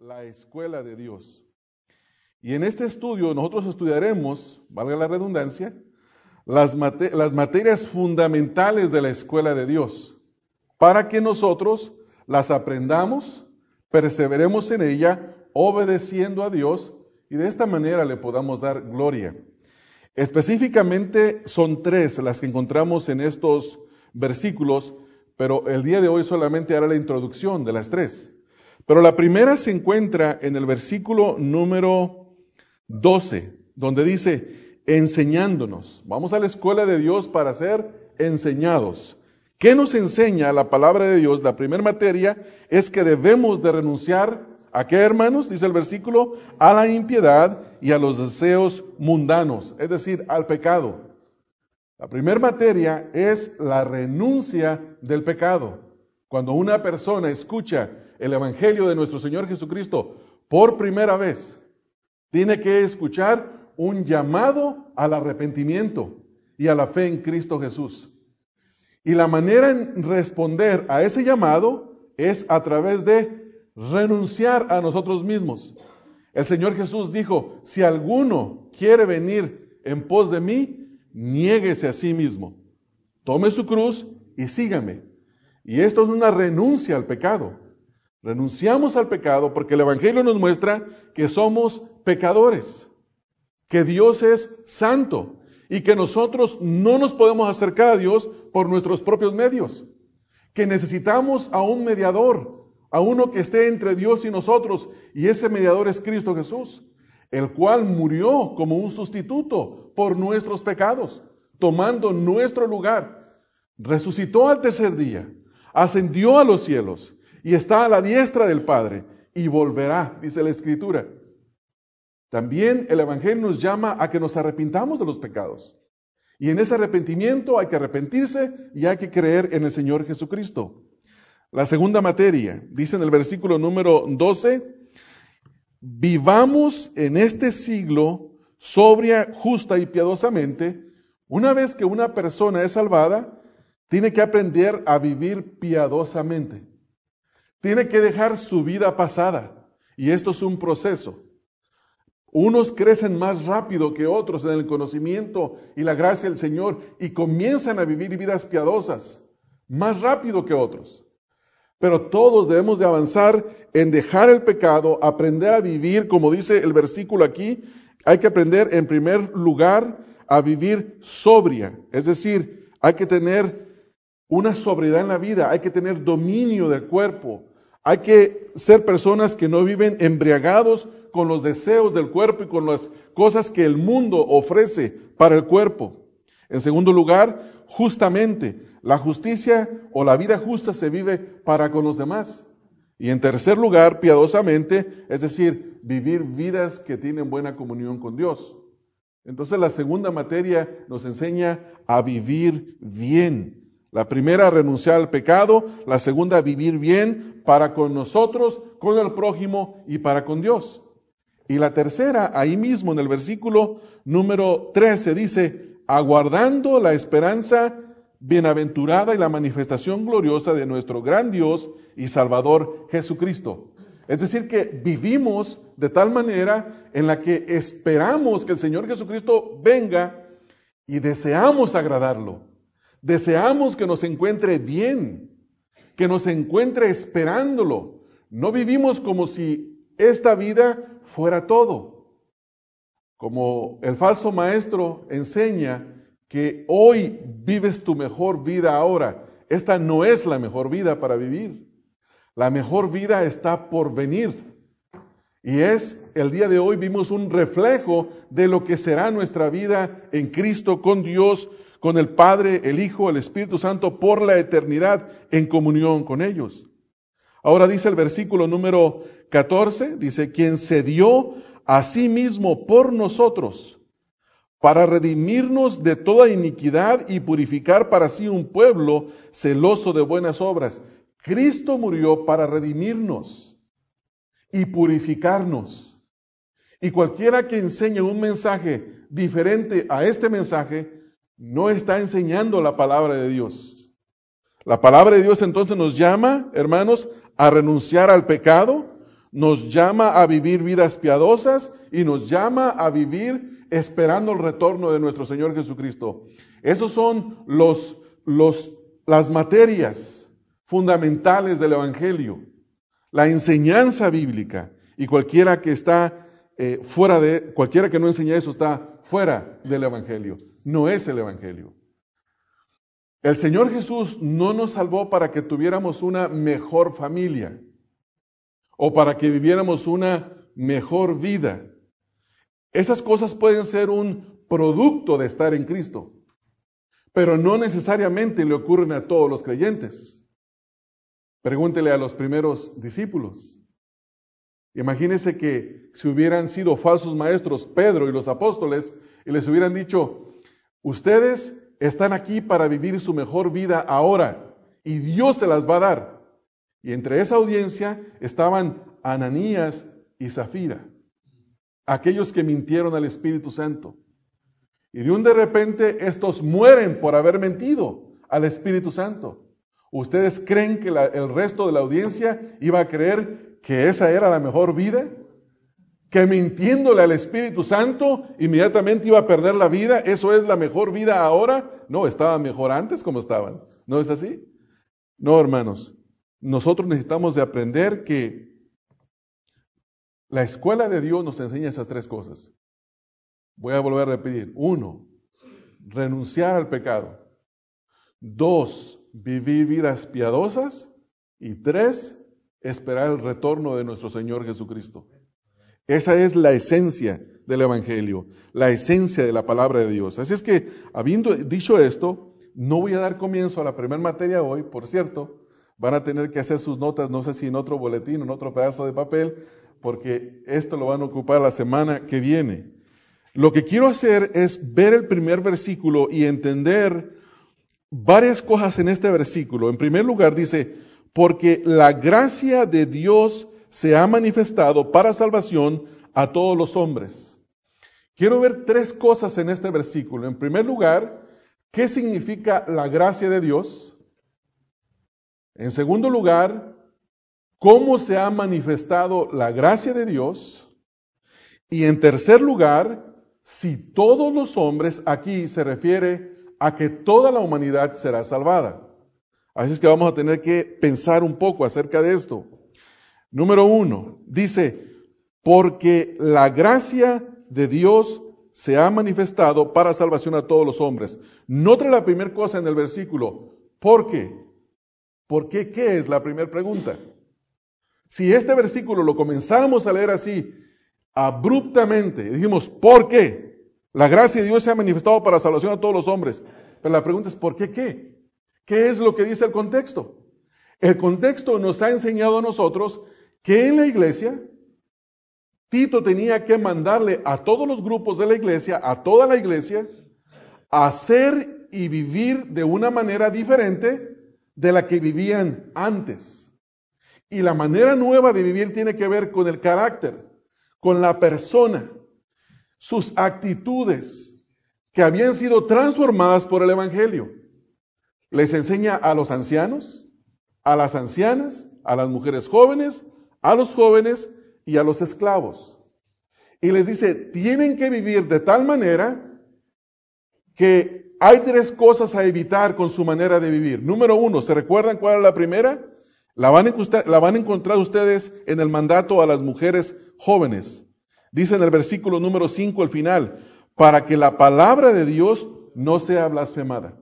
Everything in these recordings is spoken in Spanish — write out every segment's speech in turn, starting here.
La Escuela de Dios. Y en este estudio nosotros estudiaremos, valga la redundancia, las materias fundamentales de la Escuela de Dios, para que nosotros las aprendamos, perseveremos en ella, obedeciendo a Dios, y de esta manera le podamos dar gloria. Específicamente son 3 las que encontramos en estos versículos, pero el día de hoy solamente hará la introducción de las 3. Pero la primera se encuentra en el versículo número 12, donde dice, enseñándonos. Vamos a la escuela de Dios para ser enseñados. ¿Qué nos enseña la palabra de Dios? La primera materia es que debemos de renunciar ¿a qué, hermanos? Dice el versículo, a la impiedad y a los deseos mundanos, es decir, al pecado. La primera materia es la renuncia del pecado. Cuando una persona escucha el Evangelio de nuestro Señor Jesucristo por primera vez, tiene que escuchar un llamado al arrepentimiento y a la fe en Cristo Jesús. Y la manera en responder a ese llamado es a través de renunciar a nosotros mismos. El Señor Jesús dijo, si alguno quiere venir en pos de mí, niéguese a sí mismo, tome su cruz y sígame. Y esto es una renuncia al pecado. Renunciamos al pecado porque el Evangelio nos muestra que somos pecadores, que Dios es santo y que nosotros no nos podemos acercar a Dios por nuestros propios medios, que necesitamos a un mediador, a uno que esté entre Dios y nosotros, y ese mediador es Cristo Jesús, el cual murió como un sustituto por nuestros pecados, tomando nuestro lugar, resucitó al tercer día, ascendió a los cielos, y está a la diestra del Padre, y volverá, dice la Escritura. También el Evangelio nos llama a que nos arrepintamos de los pecados, y en ese arrepentimiento hay que arrepentirse, y hay que creer en el Señor Jesucristo. La segunda materia, dice en el versículo número 12, vivamos en este siglo sobria, justa y piadosamente. Una vez que una persona es salvada, tiene que aprender a vivir piadosamente. Tiene que dejar su vida pasada. Y esto es un proceso. Unos crecen más rápido que otros en el conocimiento y la gracia del Señor y comienzan a vivir vidas piadosas más rápido que otros. Pero todos debemos de avanzar en dejar el pecado, aprender a vivir, como dice el versículo aquí, hay que aprender en primer lugar a vivir sobria. Es decir, hay que tener una sobriedad en la vida, hay que tener dominio del cuerpo, hay que ser personas que no viven embriagados con los deseos del cuerpo y con las cosas que el mundo ofrece para el cuerpo. En segundo lugar, justamente, la justicia o la vida justa se vive para con los demás. Y en tercer lugar, piadosamente, es decir, vivir vidas que tienen buena comunión con Dios. Entonces la segunda materia nos enseña a vivir bien. La primera, renunciar al pecado. La segunda, vivir bien para con nosotros, con el prójimo y para con Dios. Y la tercera, ahí mismo en el versículo número 13, dice, aguardando la esperanza bienaventurada y la manifestación gloriosa de nuestro gran Dios y Salvador Jesucristo. Es decir, que vivimos de tal manera en la que esperamos que el Señor Jesucristo venga y deseamos agradarlo. Deseamos que nos encuentre bien, que nos encuentre esperándolo. No vivimos como si esta vida fuera todo. Como el falso maestro enseña, que hoy vives tu mejor vida ahora. Esta no es la mejor vida para vivir. La mejor vida está por venir. Y es, el día de hoy vimos un reflejo de lo que será nuestra vida en Cristo, con Dios, con el Padre, el Hijo, el Espíritu Santo, por la eternidad, en comunión con ellos. Ahora dice el versículo número 14, dice, quien se dio a sí mismo por nosotros, para redimirnos de toda iniquidad y purificar para sí un pueblo celoso de buenas obras. Cristo murió para redimirnos y purificarnos. Y cualquiera que enseñe un mensaje diferente a este mensaje, no está enseñando la palabra de Dios. La palabra de Dios entonces nos llama, hermanos, a renunciar al pecado, nos llama a vivir vidas piadosas y nos llama a vivir esperando el retorno de nuestro Señor Jesucristo. Esos son las materias fundamentales del Evangelio, la enseñanza bíblica, y cualquiera que está cualquiera que no enseña eso está fuera del Evangelio. No es el Evangelio. El Señor Jesús no nos salvó para que tuviéramos una mejor familia o para que viviéramos una mejor vida. Esas cosas pueden ser un producto de estar en Cristo, pero no necesariamente le ocurren a todos los creyentes. Pregúntele a los primeros discípulos. Imagínese que si hubieran sido falsos maestros Pedro y los apóstoles y les hubieran dicho: ustedes están aquí para vivir su mejor vida ahora y Dios se las va a dar. Y entre esa audiencia estaban Ananías y Zafira, aquellos que mintieron al Espíritu Santo. Y de repente estos mueren por haber mentido al Espíritu Santo. ¿Ustedes creen que el resto de la audiencia iba a creer que esa era la mejor vida? ¿Que mintiéndole al Espíritu Santo inmediatamente iba a perder la vida? ¿Eso es la mejor vida ahora? No, estaba mejor antes como estaban. ¿No es así? No, hermanos. Nosotros necesitamos de aprender que la escuela de Dios nos enseña esas tres cosas. Voy a volver a repetir. 1, renunciar al pecado. 2, vivir vidas piadosas. Y 3, esperar el retorno de nuestro Señor Jesucristo. Esa es la esencia del Evangelio, la esencia de la palabra de Dios. Así es que, habiendo dicho esto, no voy a dar comienzo a la primera materia hoy. Por cierto, van a tener que hacer sus notas, no sé si en otro boletín, en otro pedazo de papel, porque esto lo van a ocupar la semana que viene. Lo que quiero hacer es ver el primer versículo y entender varias cosas en este versículo. En primer lugar dice: porque la gracia de Dios se ha manifestado para salvación a todos los hombres. Quiero ver tres cosas en este versículo. En primer lugar, ¿qué significa la gracia de Dios? En segundo lugar, ¿cómo se ha manifestado la gracia de Dios? Y en tercer lugar, si todos los hombres, aquí se refiere a que toda la humanidad será salvada. Así es que vamos a tener que pensar un poco acerca de esto. Número 1, dice: porque la gracia de Dios se ha manifestado para salvación a todos los hombres. Nota la primera cosa en el versículo. ¿Por qué? ¿Por qué qué es la primera pregunta? Si este versículo lo comenzáramos a leer así, abruptamente, dijimos: ¿por qué? La gracia de Dios se ha manifestado para salvación a todos los hombres. Pero la pregunta es: ¿por qué qué? ¿Qué es lo que dice el contexto? El contexto nos ha enseñado a nosotros que en la iglesia, Tito tenía que mandarle a todos los grupos de la iglesia, a toda la iglesia, a hacer y vivir de una manera diferente de la que vivían antes. Y la manera nueva de vivir tiene que ver con el carácter, con la persona, sus actitudes que habían sido transformadas por el Evangelio. Les enseña a los ancianos, a las ancianas, a las mujeres jóvenes, a los jóvenes y a los esclavos. Y les dice: tienen que vivir de tal manera que hay tres cosas a evitar con su manera de vivir. Número 1, ¿se recuerdan cuál era la primera? La van a encontrar ustedes en el mandato a las mujeres jóvenes. Dice en el versículo número 5 al final: para que la palabra de Dios no sea blasfemada.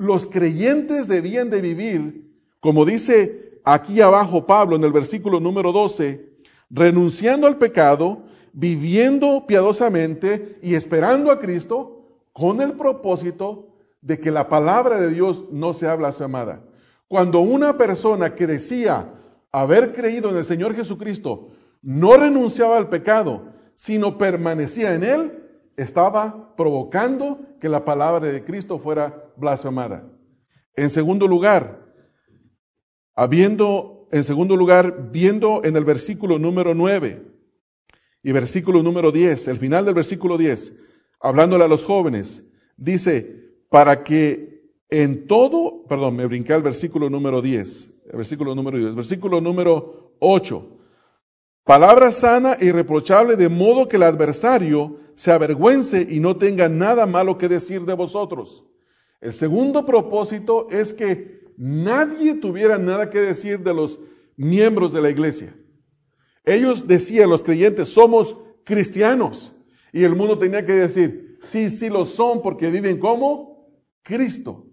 Los creyentes debían de vivir, como dice aquí abajo Pablo en el versículo número 12, renunciando al pecado, viviendo piadosamente y esperando a Cristo con el propósito de que la palabra de Dios no sea blasfemada. Cuando una persona que decía haber creído en el Señor Jesucristo no renunciaba al pecado, sino permanecía en él, estaba provocando que la palabra de Cristo fuera blasfemada. En segundo lugar, viendo en el versículo número 9 y versículo número 10, el final del versículo 10, hablándole a los jóvenes, dice: para que versículo número 8. Palabra sana e irreprochable, de modo que el adversario se avergüence y no tenga nada malo que decir de vosotros. El segundo propósito es que nadie tuviera nada que decir de los miembros de la iglesia. Ellos decían, los creyentes, somos cristianos. Y el mundo tenía que decir, sí, sí lo son, porque viven como Cristo.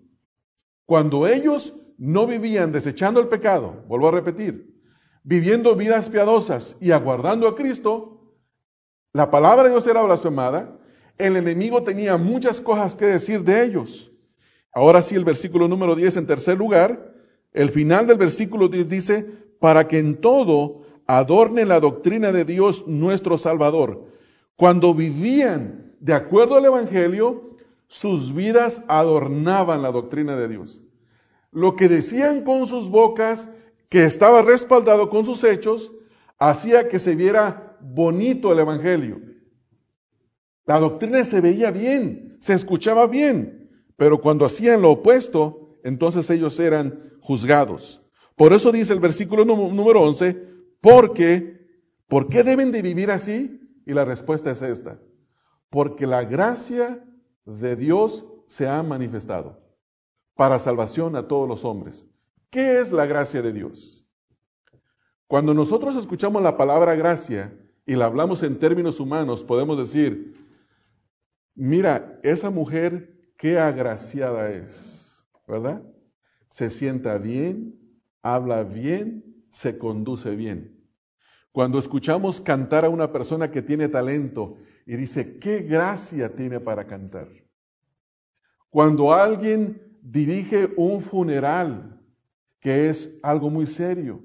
Cuando ellos no vivían desechando el pecado, vuelvo a repetir, viviendo vidas piadosas y aguardando a Cristo, la palabra de Dios era blasfemada, el enemigo tenía muchas cosas que decir de ellos. Ahora sí, el versículo número 10, en tercer lugar, el final del versículo 10 dice, para que en todo adorne la doctrina de Dios nuestro Salvador. Cuando vivían de acuerdo al Evangelio, sus vidas adornaban la doctrina de Dios. Lo que decían con sus bocas, que estaba respaldado con sus hechos, hacía que se viera bonito el Evangelio. La doctrina se veía bien, se escuchaba bien, pero cuando hacían lo opuesto, entonces ellos eran juzgados. Por eso dice el versículo número 11, ¿por qué deben de vivir así? Y la respuesta es esta, porque la gracia de Dios se ha manifestado para salvación a todos los hombres. ¿Qué es la gracia de Dios? Cuando nosotros escuchamos la palabra gracia y la hablamos en términos humanos, podemos decir, mira, esa mujer qué agraciada es, ¿verdad? Se sienta bien, habla bien, se conduce bien. Cuando escuchamos cantar a una persona que tiene talento y dice, qué gracia tiene para cantar. Cuando alguien dirige un funeral, que es algo muy serio,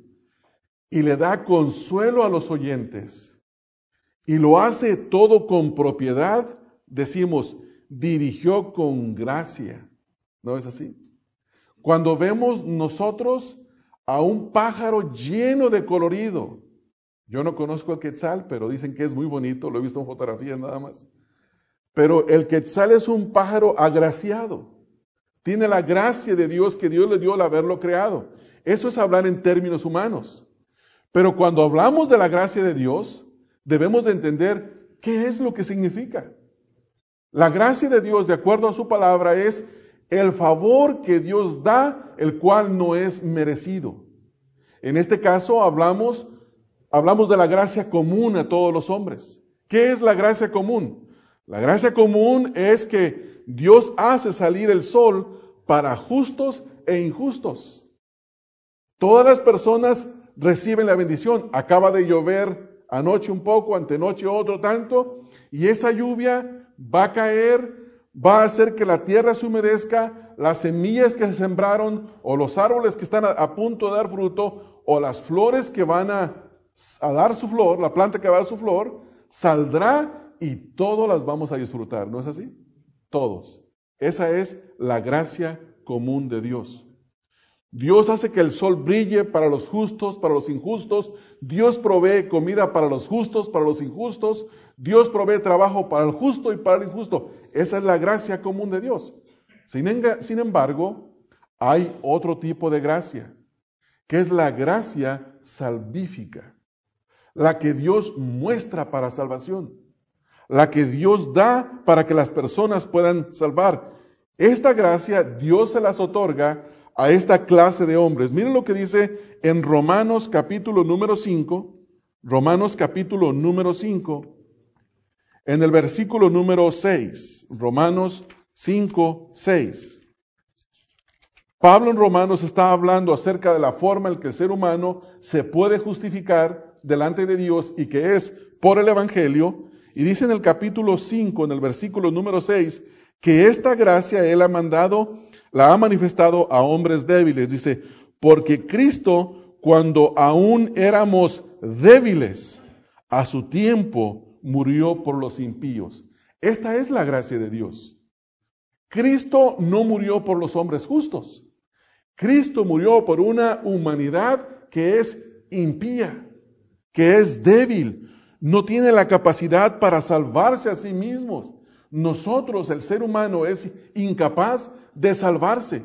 y le da consuelo a los oyentes, y lo hace todo con propiedad, decimos, dirigió con gracia. ¿No es así? Cuando vemos nosotros a un pájaro lleno de colorido, yo no conozco el quetzal, pero dicen que es muy bonito, lo he visto en fotografías nada más. Pero el quetzal es un pájaro agraciado. Tiene la gracia de Dios que Dios le dio al haberlo creado. Eso es hablar en términos humanos. Pero cuando hablamos de la gracia de Dios, debemos de entender qué es lo que significa. La gracia de Dios, de acuerdo a su palabra, es el favor que Dios da, el cual no es merecido. En este caso hablamos de la gracia común a todos los hombres. ¿Qué es la gracia común? La gracia común es que Dios hace salir el sol para justos e injustos. Todas las personas reciben la bendición. Acaba de llover anoche un poco, antenoche otro tanto, y esa lluvia va a caer, va a hacer que la tierra se humedezca, las semillas que se sembraron, o los árboles que están a punto de dar fruto, o las flores que van a dar su flor, la planta que va a dar su flor, saldrá y todos las vamos a disfrutar, ¿no es así? Todos. Esa es la gracia común de Dios. Dios hace que el sol brille para los justos, para los injustos. Dios provee comida para los justos, para los injustos. Dios provee trabajo para el justo y para el injusto. Esa es la gracia común de Dios. Sin embargo, hay otro tipo de gracia, que es la gracia salvífica, la que Dios muestra para salvación, la que Dios da para que las personas puedan salvar. Esta gracia Dios se las otorga a esta clase de hombres. Miren lo que dice en Romanos capítulo número 5, Romanos capítulo número 5, en el versículo número 6, Romanos 5, 6. Pablo en Romanos está hablando acerca de la forma en que el ser humano se puede justificar delante de Dios y que es por el Evangelio. Y dice en el capítulo 5, en el versículo número 6, que esta gracia Él la ha manifestado a hombres débiles. Dice, porque Cristo, cuando aún éramos débiles, a su tiempo murió por los impíos. Esta es la gracia de Dios. Cristo no murió por los hombres justos. Cristo murió por una humanidad que es impía, que es débil, no tiene la capacidad para salvarse a sí mismos. Nosotros, el ser humano, es incapaz de salvarse.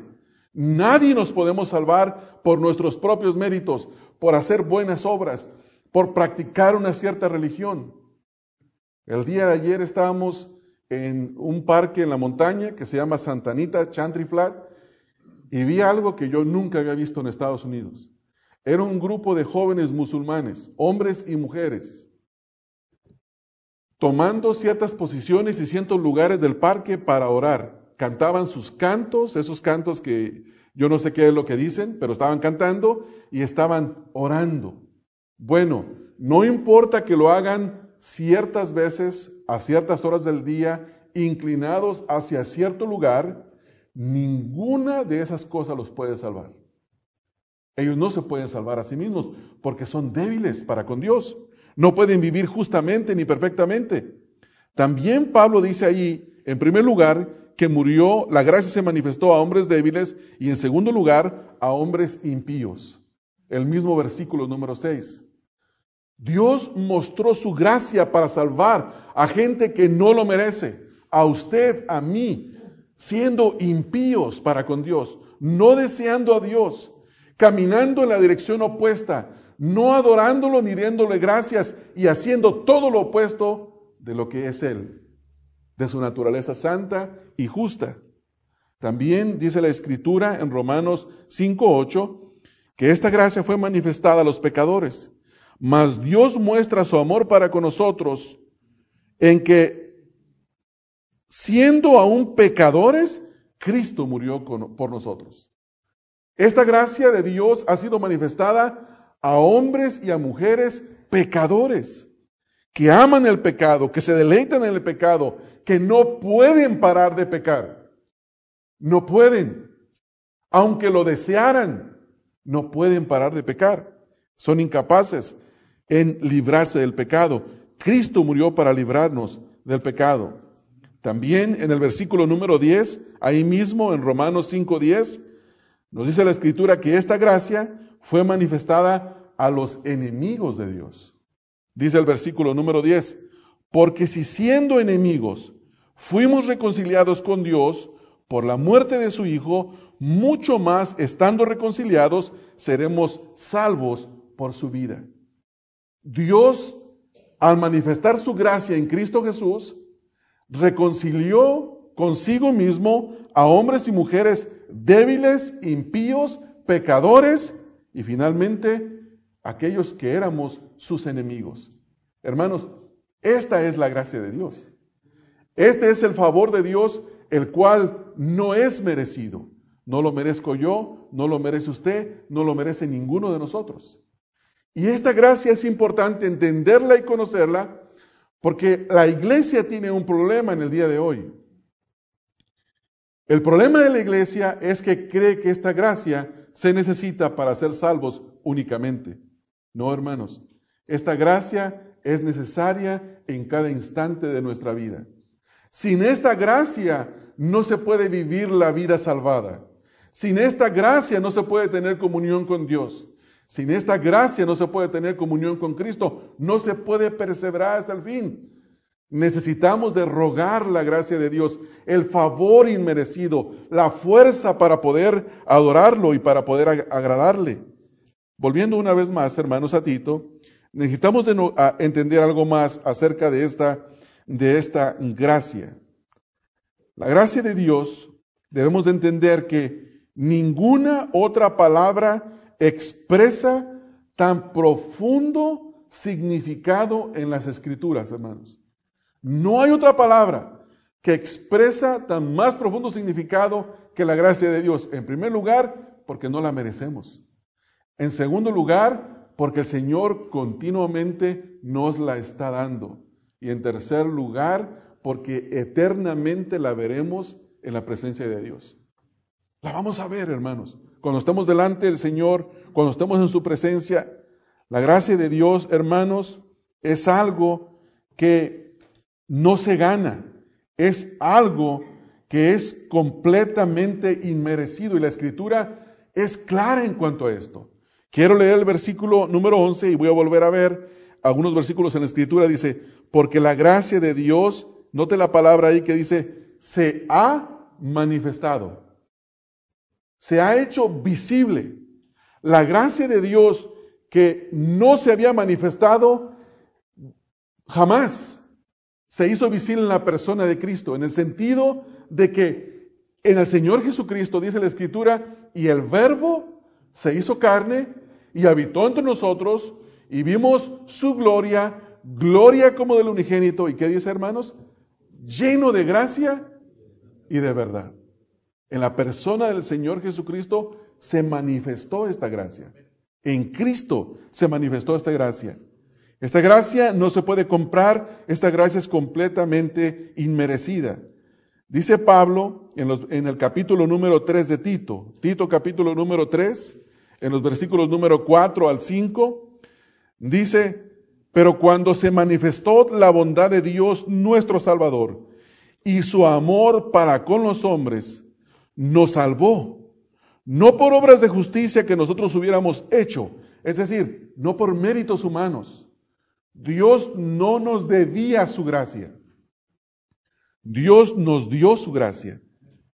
Nadie nos podemos salvar por nuestros propios méritos, por hacer buenas obras. por practicar una cierta religión. El día de ayer estábamos en un parque en la montaña que se llama Santa Anita, Chantry Flat, y vi algo que yo nunca había visto en Estados Unidos. Era un grupo de jóvenes musulmanes, hombres y mujeres, tomando ciertas posiciones y ciertos lugares del parque para orar. Cantaban sus cantos, esos cantos que yo no sé qué es lo que dicen, pero estaban cantando y estaban orando. Bueno, no importa que lo hagan ciertas veces, a ciertas horas del día, inclinados hacia cierto lugar, ninguna de esas cosas los puede salvar. Ellos no se pueden salvar a sí mismos porque son débiles para con Dios. No pueden vivir justamente ni perfectamente. También Pablo dice allí, en primer lugar, que murió, la gracia se manifestó a hombres débiles y en segundo lugar, a hombres impíos. El mismo versículo número 6. Dios mostró su gracia para salvar a gente que no lo merece, a usted, a mí, siendo impíos para con Dios, no deseando a Dios, caminando en la dirección opuesta, no adorándolo ni dándole gracias y haciendo todo lo opuesto de lo que es Él, de su naturaleza santa y justa. También dice la Escritura en Romanos 5:8 que esta gracia fue manifestada a los pecadores, mas Dios muestra su amor para con nosotros en que siendo aún pecadores, Cristo murió por nosotros. Esta gracia de Dios ha sido manifestada a hombres y a mujeres pecadores, que aman el pecado, que se deleitan en el pecado, que no pueden parar de pecar. No pueden. Aunque lo desearan, no pueden parar de pecar. Son incapaces en librarse del pecado. Cristo murió para librarnos del pecado. También en el versículo número 10, ahí mismo en Romanos 5:10, nos dice la Escritura que esta gracia fue manifestada a los enemigos de Dios. Dice el versículo número 10, porque si siendo enemigos fuimos reconciliados con Dios por la muerte de su Hijo, mucho más estando reconciliados seremos salvos por su vida. Dios, al manifestar su gracia en Cristo Jesús, reconcilió consigo mismo a hombres y mujeres débiles, impíos, pecadores y finalmente aquellos que éramos sus enemigos. Hermanos, esta es la gracia de Dios. Este es el favor de Dios, el cual no es merecido. No lo merezco yo, no lo merece usted, no lo merece ninguno de nosotros. Y esta gracia es importante entenderla y conocerla, porque la iglesia tiene un problema en el día de hoy. El problema de la iglesia es que cree que esta gracia se necesita para ser salvos únicamente. No, hermanos. Esta gracia es necesaria en cada instante de nuestra vida. Sin esta gracia no se puede vivir la vida salvada. Sin esta gracia no se puede tener comunión con Dios. Sin esta gracia no se puede tener comunión con Cristo. No se puede perseverar hasta el fin. Necesitamos de rogar la gracia de Dios, el favor inmerecido, la fuerza para poder adorarlo y para poder agradarle. Volviendo una vez más, hermanos, a Tito, necesitamos entender algo más acerca de esta gracia. La gracia de Dios, debemos de entender que ninguna otra palabra expresa tan profundo significado en las Escrituras, hermanos. No hay otra palabra que expresa tan más profundo significado que la gracia de Dios. En primer lugar, porque no la merecemos. En segundo lugar, porque el Señor continuamente nos la está dando. Y en tercer lugar, porque eternamente la veremos en la presencia de Dios. La vamos a ver, hermanos. Cuando estemos delante del Señor, cuando estemos en su presencia, la gracia de Dios, hermanos, es algo que no se gana. Es algo que es completamente inmerecido. Y la Escritura es clara en cuanto a esto. Quiero leer el versículo número 11 y voy a volver a ver algunos versículos en la Escritura. Dice, porque la gracia de Dios, note la palabra ahí que dice, se ha manifestado. Se ha hecho visible la gracia de Dios que no se había manifestado jamás, se hizo visible en la persona de Cristo, en el sentido de que en el Señor Jesucristo, dice la Escritura, y el Verbo se hizo carne y habitó entre nosotros, y vimos su gloria, gloria como del unigénito. ¿Y qué dice, hermanos? Lleno de gracia y de verdad. En la persona del Señor Jesucristo se manifestó esta gracia. En Cristo se manifestó esta gracia. Esta gracia no se puede comprar, esta gracia es completamente inmerecida. Dice Pablo en el capítulo número 3 de Tito, Tito capítulo número 3, en los versículos número 4 al 5, dice: pero cuando se manifestó la bondad de Dios nuestro Salvador y su amor para con los hombres, nos salvó, no por obras de justicia que nosotros hubiéramos hecho, es decir, no por méritos humanos. Dios no nos debía su gracia. Dios nos dio su gracia.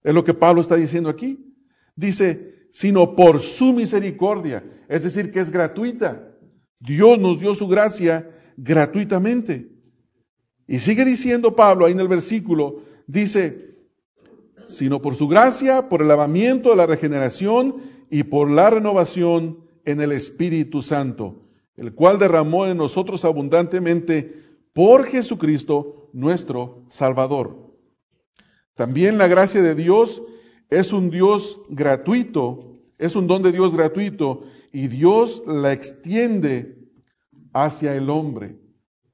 Es lo que Pablo está diciendo aquí. Dice, sino por su misericordia. Es decir, que es gratuita. Dios nos dio su gracia gratuitamente. Y sigue diciendo Pablo ahí en el versículo, dice, sino por su gracia, por el lavamiento de la regeneración y por la renovación en el Espíritu Santo, el cual derramó en nosotros abundantemente por Jesucristo nuestro Salvador. También la gracia de Dios es un Dios gratuito, es un don de Dios gratuito, y Dios la extiende hacia el hombre.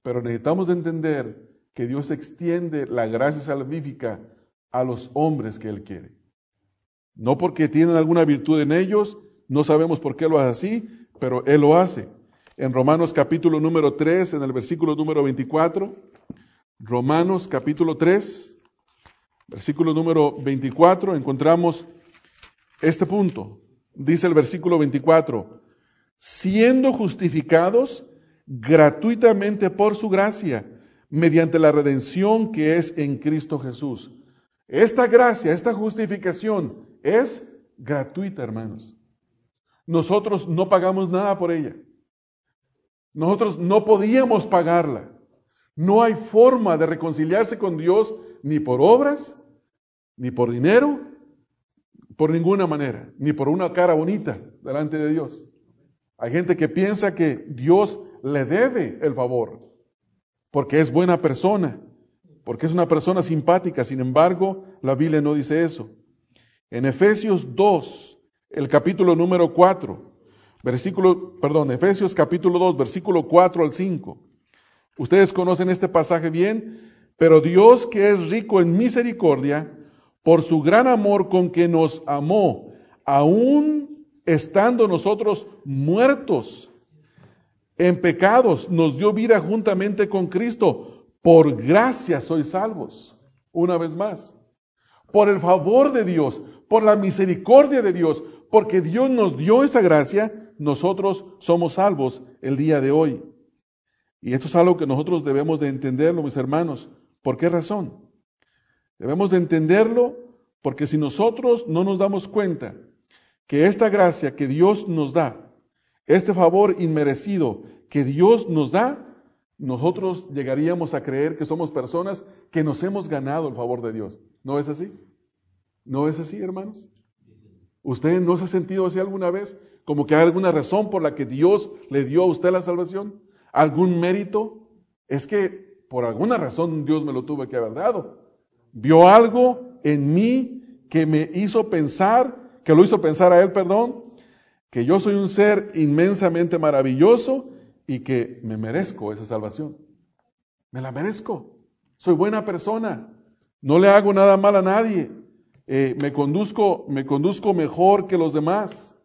Pero necesitamos entender que Dios extiende la gracia salvífica a los hombres que Él quiere. No porque tienen alguna virtud en ellos, no sabemos por qué lo hace así, pero Él lo hace. En Romanos capítulo número 3, en el versículo número 24, Romanos capítulo 3, versículo número 24, encontramos este punto. Dice el versículo 24, siendo justificados gratuitamente por su gracia, mediante la redención que es en Cristo Jesús. Esta gracia, esta justificación es gratuita, hermanos. Nosotros no pagamos nada por ella. Nosotros no podíamos pagarla. No hay forma de reconciliarse con Dios ni por obras, ni por dinero, por ninguna manera, ni por una cara bonita delante de Dios. Hay gente que piensa que Dios le debe el favor porque es buena persona, porque es una persona simpática. Sin embargo, la Biblia no dice eso. En Efesios 2, el capítulo número 4, Efesios capítulo 2, versículo 4 al 5. Ustedes conocen este pasaje bien, pero Dios, que es rico en misericordia, por su gran amor con que nos amó, aún estando nosotros muertos en pecados, nos dio vida juntamente con Cristo. Por gracia sois salvos. Una vez más, por el favor de Dios, por la misericordia de Dios, porque Dios nos dio esa gracia, nosotros somos salvos el día de hoy. Y esto es algo que nosotros debemos de entenderlo, mis hermanos. ¿Por qué razón? Debemos de entenderlo porque si nosotros no nos damos cuenta que esta gracia que Dios nos da, este favor inmerecido que Dios nos da, nosotros llegaríamos a creer que somos personas que nos hemos ganado el favor de Dios. ¿No es así? ¿No es así, hermanos? ¿Usted no se ha sentido así alguna vez? Como que hay alguna razón por la que Dios le dio a usted la salvación, algún mérito. Es que por alguna razón Dios me lo tuvo que haber dado. Vio algo en mí que me hizo pensar, que lo hizo pensar a él, que yo soy un ser inmensamente maravilloso y que me merezco esa salvación. Me la merezco. Soy buena persona. No le hago nada mal a nadie. Me conduzco mejor que los demás.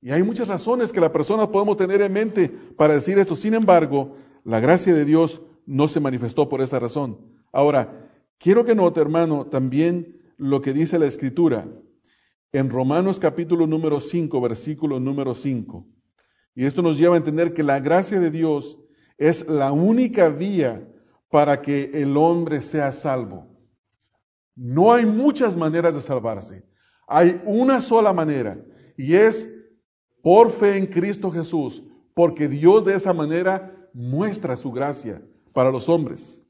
Y hay muchas razones que las personas podemos tener en mente para decir esto. Sin embargo, la gracia de Dios no se manifestó por esa razón. Ahora, quiero que note, hermano, también lo que dice la Escritura en Romanos capítulo número 5, versículo número 5. Y esto nos lleva a entender que la gracia de Dios es la única vía para que el hombre sea salvo. No hay muchas maneras de salvarse. Hay una sola manera, y es por fe en Cristo Jesús, porque Dios de esa manera muestra su gracia para los hombres.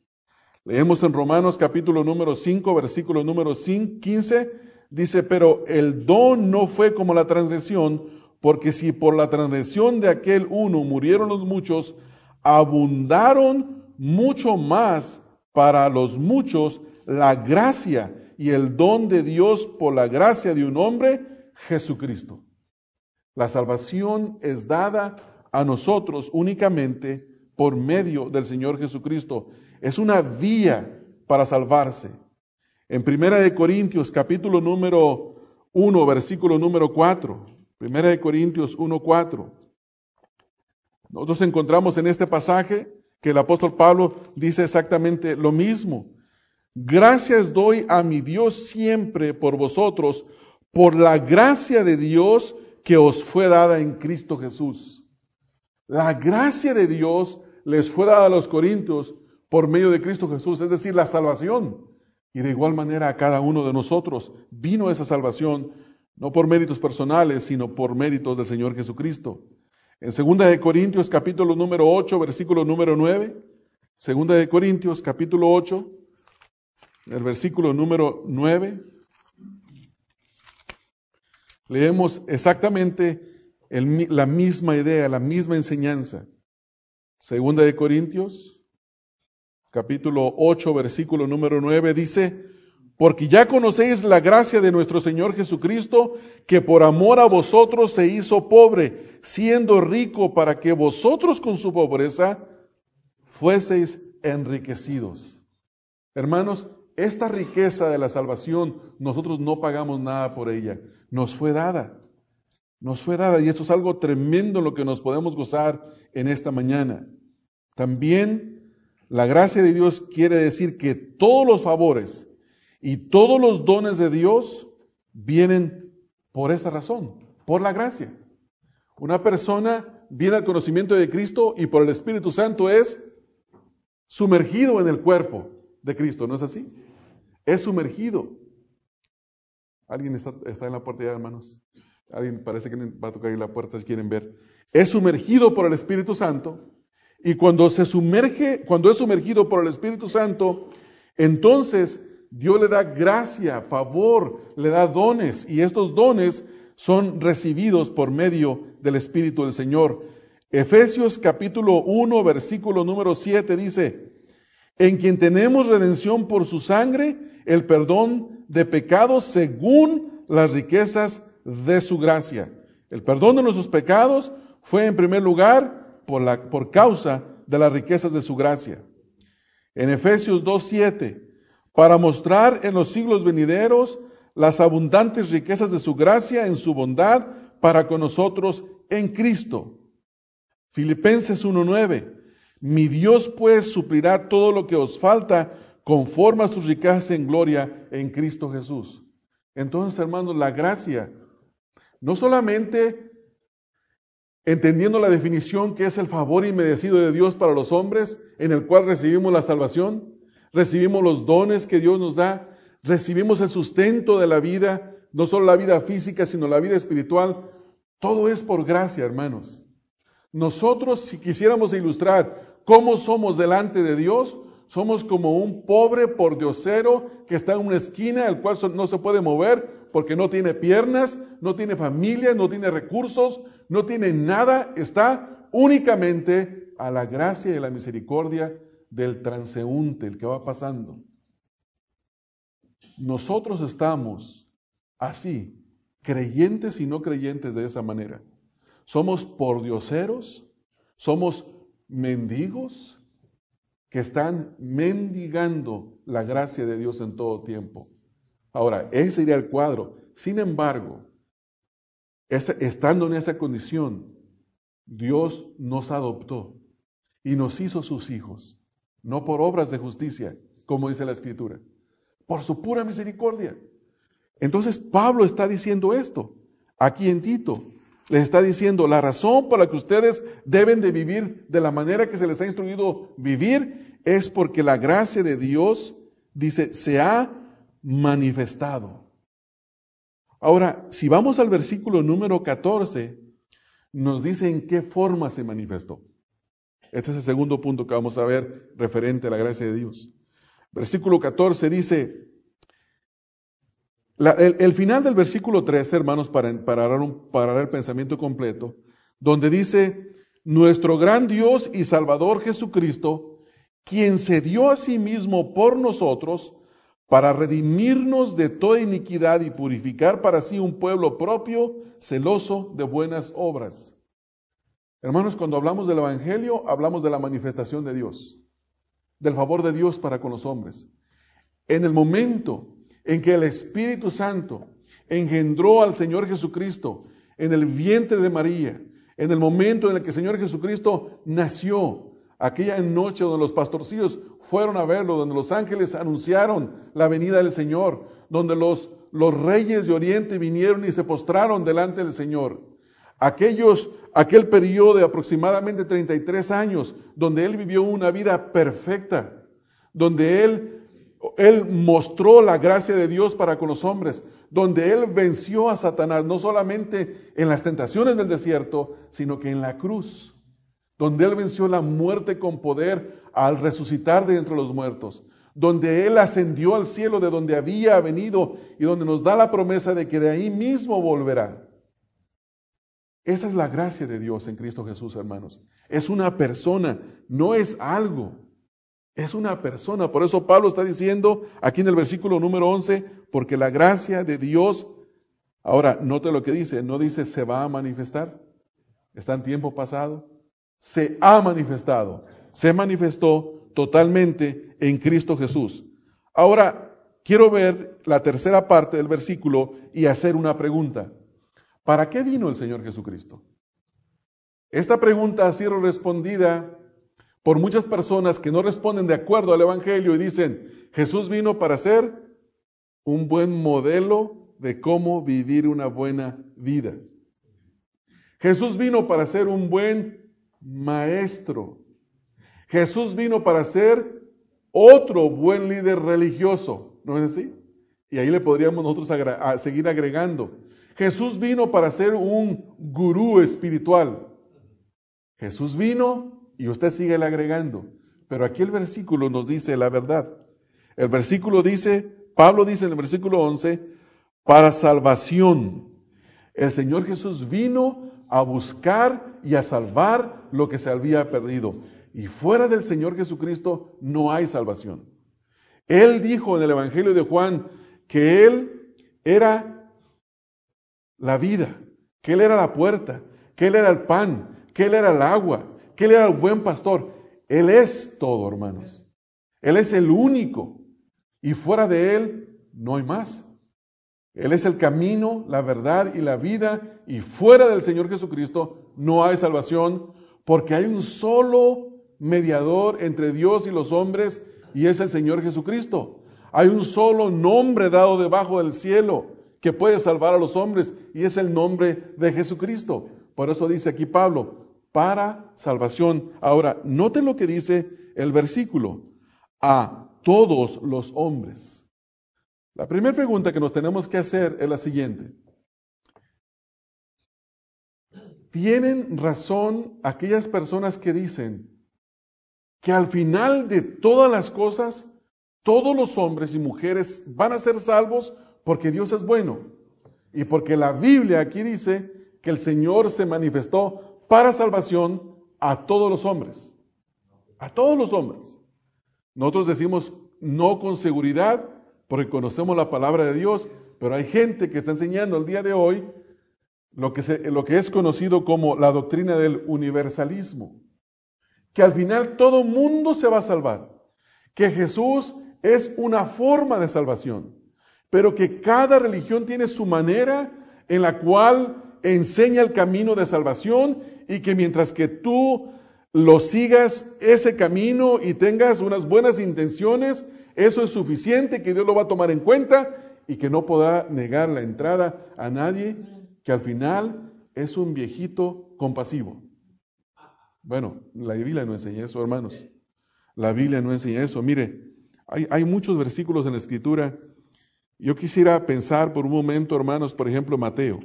Leemos en Romanos capítulo número 5, versículo número 15, dice: pero el don no fue como la transgresión, porque si por la transgresión de aquel uno murieron los muchos, abundaron mucho más para los muchos la gracia y el don de Dios por la gracia de un hombre, Jesucristo. La salvación es dada a nosotros únicamente por medio del Señor Jesucristo. Es una vía para salvarse. En 1 Corintios capítulo número 1, versículo número 4. 1 Corintios 1, 4. Nosotros encontramos en este pasaje que el apóstol Pablo dice exactamente lo mismo. Gracias doy a mi Dios siempre por vosotros, por la gracia de Dios que os fue dada en Cristo Jesús. La gracia de Dios les fue dada a los corintios por medio de Cristo Jesús, es decir, la salvación. Y de igual manera a cada uno de nosotros vino esa salvación, no por méritos personales, sino por méritos del Señor Jesucristo. En 2 Corintios capítulo número 8, versículo número 9, 2 Corintios capítulo 8, el versículo número 9, leemos exactamente la misma idea, la misma enseñanza. 2 Corintios capítulo 8, versículo número 9 dice: porque ya conocéis la gracia de nuestro Señor Jesucristo, que por amor a vosotros se hizo pobre, siendo rico, para que vosotros con su pobreza fueseis enriquecidos. Hermanos, esta riqueza de la salvación, nosotros no pagamos nada por ella. Nos fue dada, y esto es algo tremendo en lo que nos podemos gozar en esta mañana. También la gracia de Dios quiere decir que todos los favores y todos los dones de Dios vienen por esta razón, por la gracia. Una persona viene al conocimiento de Cristo y por el Espíritu Santo es sumergido en el cuerpo de Cristo, ¿no es así? Es sumergido. Alguien está en la puerta ya, hermanos. Alguien parece que va a tocar ahí la puerta si quieren ver. Es sumergido por el Espíritu Santo, y cuando es sumergido por el Espíritu Santo, entonces Dios le da gracia, favor, le da dones, y estos dones son recibidos por medio del Espíritu del Señor. Efesios capítulo 1, versículo número 7 dice: en quien tenemos redención por su sangre, el perdón de pecados según las riquezas de su gracia. El perdón de nuestros pecados fue en primer lugar por causa de las riquezas de su gracia. En Efesios 2, 7, para mostrar en los siglos venideros las abundantes riquezas de su gracia en su bondad para con nosotros en Cristo. Filipenses 1:9, mi Dios pues suplirá todo lo que os falta conforme a sus riquezas en gloria en Cristo Jesús. Entonces, hermanos, la gracia, no solamente entendiendo la definición que es el favor inmerecido de Dios para los hombres, en el cual recibimos la salvación, recibimos los dones que Dios nos da, recibimos el sustento de la vida, no solo la vida física, sino la vida espiritual. Todo es por gracia, hermanos. Nosotros, si quisiéramos ilustrar cómo somos delante de Dios, somos como un pobre pordiosero que está en una esquina, el cual no se puede mover porque no tiene piernas, no tiene familia, no tiene recursos, no tiene nada, está únicamente a la gracia y la misericordia del transeúnte, el que va pasando. Nosotros estamos así, creyentes y no creyentes de esa manera. Somos pordioseros, somos mendigos que están mendigando la gracia de Dios en todo tiempo. Ahora, ese sería el cuadro. Sin embargo, estando en esa condición, Dios nos adoptó y nos hizo sus hijos. No por obras de justicia, como dice la Escritura, por su pura misericordia. Entonces Pablo está diciendo esto, aquí en Tito, les está diciendo la razón por la que ustedes deben de vivir de la manera que se les ha instruido vivir, es porque la gracia de Dios, dice, se ha manifestado. Ahora, si vamos al versículo número 14, nos dice en qué forma se manifestó. Este es el segundo punto que vamos a ver referente a la gracia de Dios. Versículo 14 dice, el final del versículo 13, hermanos, para dar el pensamiento completo, donde dice, nuestro gran Dios y Salvador Jesucristo, quien se dio a sí mismo por nosotros para redimirnos de toda iniquidad y purificar para sí un pueblo propio, celoso de buenas obras. Hermanos, cuando hablamos del Evangelio, hablamos de la manifestación de Dios, del favor de Dios para con los hombres. En el momento en que el Espíritu Santo engendró al Señor Jesucristo en el vientre de María, en el momento en el que el Señor Jesucristo nació, aquella noche donde los pastorcillos fueron a verlo, donde los ángeles anunciaron la venida del Señor, donde los reyes de Oriente vinieron y se postraron delante del Señor. Aquel periodo de aproximadamente 33 años, donde Él vivió una vida perfecta, donde Él mostró la gracia de Dios para con los hombres, donde Él venció a Satanás, no solamente en las tentaciones del desierto, sino que en la cruz, donde Él venció la muerte con poder al resucitar de entre los muertos, donde Él ascendió al cielo de donde había venido y donde nos da la promesa de que de ahí mismo volverá. Esa es la gracia de Dios en Cristo Jesús, hermanos. Es una persona, no es algo. Es una persona. Por eso Pablo está diciendo aquí en el versículo número 11, porque la gracia de Dios, ahora note lo que dice, no dice se va a manifestar, está en tiempo pasado. Se ha manifestado, se manifestó totalmente en Cristo Jesús. Ahora, quiero ver la tercera parte del versículo y hacer una pregunta. ¿Para qué vino el Señor Jesucristo? Esta pregunta ha sido respondida por muchas personas que no responden de acuerdo al Evangelio y dicen, Jesús vino para ser un buen modelo de cómo vivir una buena vida. Jesús vino para ser un buen maestro. Jesús vino para ser otro buen líder religioso, ¿no es así? Y ahí le podríamos nosotros seguir agregando. Jesús vino para ser un gurú espiritual. Jesús vino y usted sigue le agregando. Pero aquí el versículo nos dice la verdad. El versículo dice, Pablo dice en el versículo 11, para salvación. El Señor Jesús vino a buscar y a salvar lo que se había perdido. Y fuera del Señor Jesucristo no hay salvación. Él dijo en el Evangelio de Juan que Él era la vida, que Él era la puerta, que Él era el pan, que Él era el agua, que Él era el buen pastor. Él es todo, hermanos. Él es el único. Y fuera de Él no hay más. Él es el camino, la verdad y la vida. Y fuera del Señor Jesucristo no hay salvación. Porque hay un solo mediador entre Dios y los hombres, y es el Señor Jesucristo. Hay un solo nombre dado debajo del cielo que puede salvar a los hombres, y es el nombre de Jesucristo. Por eso dice aquí Pablo, para salvación. Ahora, noten lo que dice el versículo, a todos los hombres. La primera pregunta que nos tenemos que hacer es la siguiente. Tienen razón aquellas personas que dicen que al final de todas las cosas, todos los hombres y mujeres van a ser salvos porque Dios es bueno. Y porque la Biblia aquí dice que el Señor se manifestó para salvación a todos los hombres. A todos los hombres. Nosotros decimos no con seguridad porque conocemos la palabra de Dios, pero hay gente que está enseñando el día de hoy lo que es conocido como la doctrina del universalismo, que al final todo mundo se va a salvar, que Jesús es una forma de salvación, pero que cada religión tiene su manera en la cual enseña el camino de salvación y que mientras que tú lo sigas ese camino y tengas unas buenas intenciones, eso es suficiente, que Dios lo va a tomar en cuenta y que no podrá negar la entrada a nadie que al final es un viejito compasivo. Bueno, la Biblia no enseña eso, hermanos. La Biblia no enseña eso. Mire, hay muchos versículos en la Escritura. Yo quisiera pensar por un momento, hermanos, por ejemplo, Mateo.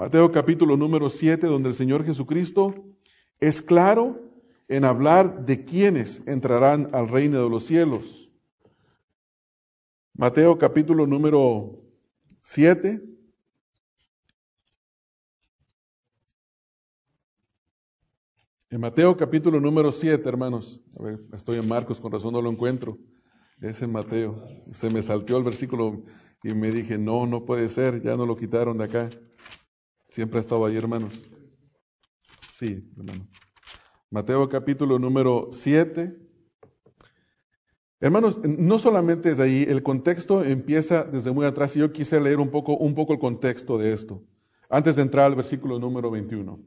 Mateo capítulo número 7, donde el Señor Jesucristo es claro en hablar de quienes entrarán al reino de los cielos. Mateo capítulo número 7. En Mateo capítulo número 7, hermanos. A ver, estoy en Marcos, con razón no lo encuentro. Es en Mateo. Se me salteó el versículo y me dije, no puede ser, ya no lo quitaron de acá. Siempre ha estado ahí, hermanos. Sí, hermano. Mateo capítulo número 7. Hermanos, no solamente es ahí, el contexto empieza desde muy atrás y yo quise leer un poco el contexto de esto, antes de entrar al versículo número 21.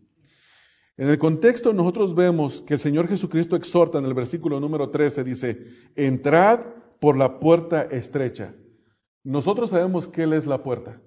En el contexto nosotros vemos que el Señor Jesucristo exhorta en el versículo número 13, dice, entrad por la puerta estrecha. Nosotros sabemos que Él es la puerta.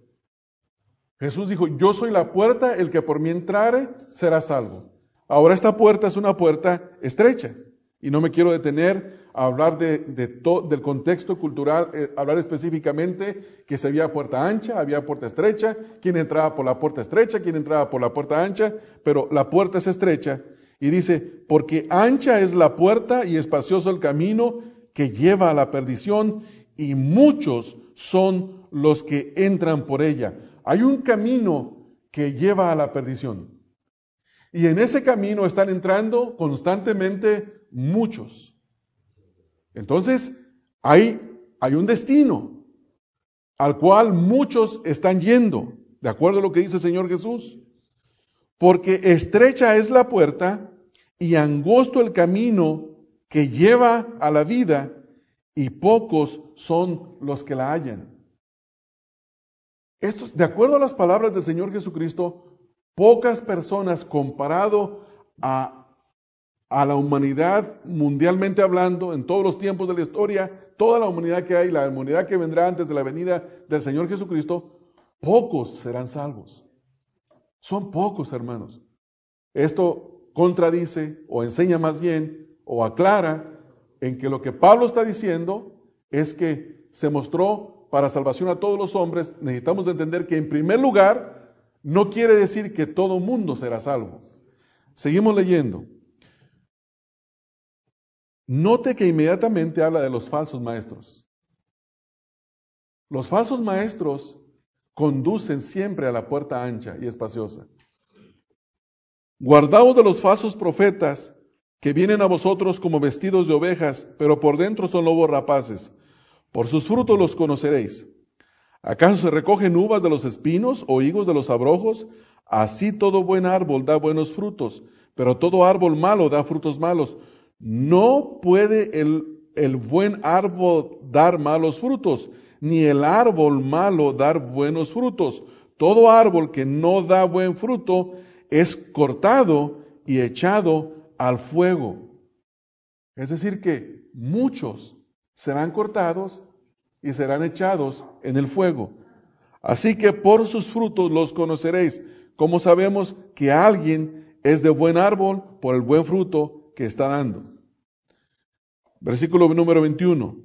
Jesús dijo, yo soy la puerta, el que por mí entrare será salvo. Ahora esta puerta es una puerta estrecha y no me quiero detener a hablar del contexto cultural, hablar específicamente que si había puerta ancha, había puerta estrecha, quién entraba por la puerta estrecha, quién entraba por la puerta ancha, pero la puerta es estrecha y dice, porque ancha es la puerta y espacioso el camino que lleva a la perdición y muchos son los que entran por ella. Hay un camino que lleva a la perdición. Y en ese camino están entrando constantemente muchos. Entonces, hay un destino al cual muchos están yendo, de acuerdo a lo que dice el Señor Jesús. Porque estrecha es la puerta y angosto el camino que lleva a la vida, y pocos son los que la hallan. Esto, de acuerdo a las palabras del Señor Jesucristo, pocas personas comparado a la humanidad mundialmente hablando, en todos los tiempos de la historia, toda la humanidad que hay, la humanidad que vendrá antes de la venida del Señor Jesucristo, pocos serán salvos. Son pocos, hermanos. Esto contradice o enseña más bien o aclara en que lo que Pablo está diciendo es que se mostró para salvación a todos los hombres. Necesitamos entender que en primer lugar, no quiere decir que todo mundo será salvo. Seguimos leyendo. Note que inmediatamente habla de los falsos maestros. Los falsos maestros conducen siempre a la puerta ancha y espaciosa. Guardaos de los falsos profetas que vienen a vosotros como vestidos de ovejas, pero por dentro son lobos rapaces. Por sus frutos los conoceréis. ¿Acaso se recogen uvas de los espinos o higos de los abrojos? Así todo buen árbol da buenos frutos, pero todo árbol malo da frutos malos. No puede el buen árbol dar malos frutos, ni el árbol malo dar buenos frutos. Todo árbol que no da buen fruto es cortado y echado al fuego. Es decir que muchos serán cortados y serán echados en el fuego. Así que por sus frutos los conoceréis. ¿Cómo sabemos que alguien es de buen árbol? Por el buen fruto que está dando. Versículo número 21.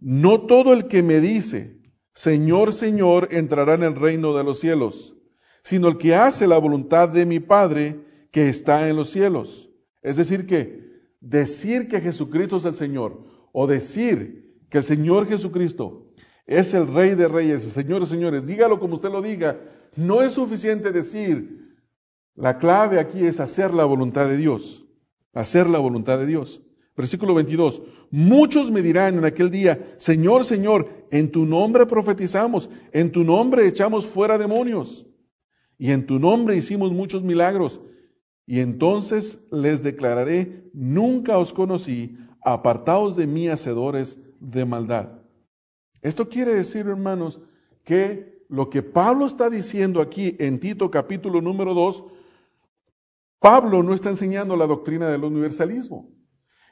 No todo el que me dice, Señor, Señor, entrará en el reino de los cielos, sino el que hace la voluntad de mi Padre que está en los cielos. Es decir que, decir que Jesucristo es el Señor, o decir que el Señor Jesucristo es el Rey de Reyes, el Señor de Señores, dígalo como usted lo diga, no es suficiente decir, la clave aquí es hacer la voluntad de Dios, hacer la voluntad de Dios. Versículo 22, muchos me dirán en aquel día, Señor, Señor, en tu nombre profetizamos, en tu nombre echamos fuera demonios, y en tu nombre hicimos muchos milagros, y entonces les declararé, nunca os conocí, apartaos de mí, hacedores de maldad. Esto quiere decir, hermanos, que lo que Pablo está diciendo aquí en Tito capítulo número 2, Pablo no está enseñando la doctrina del universalismo.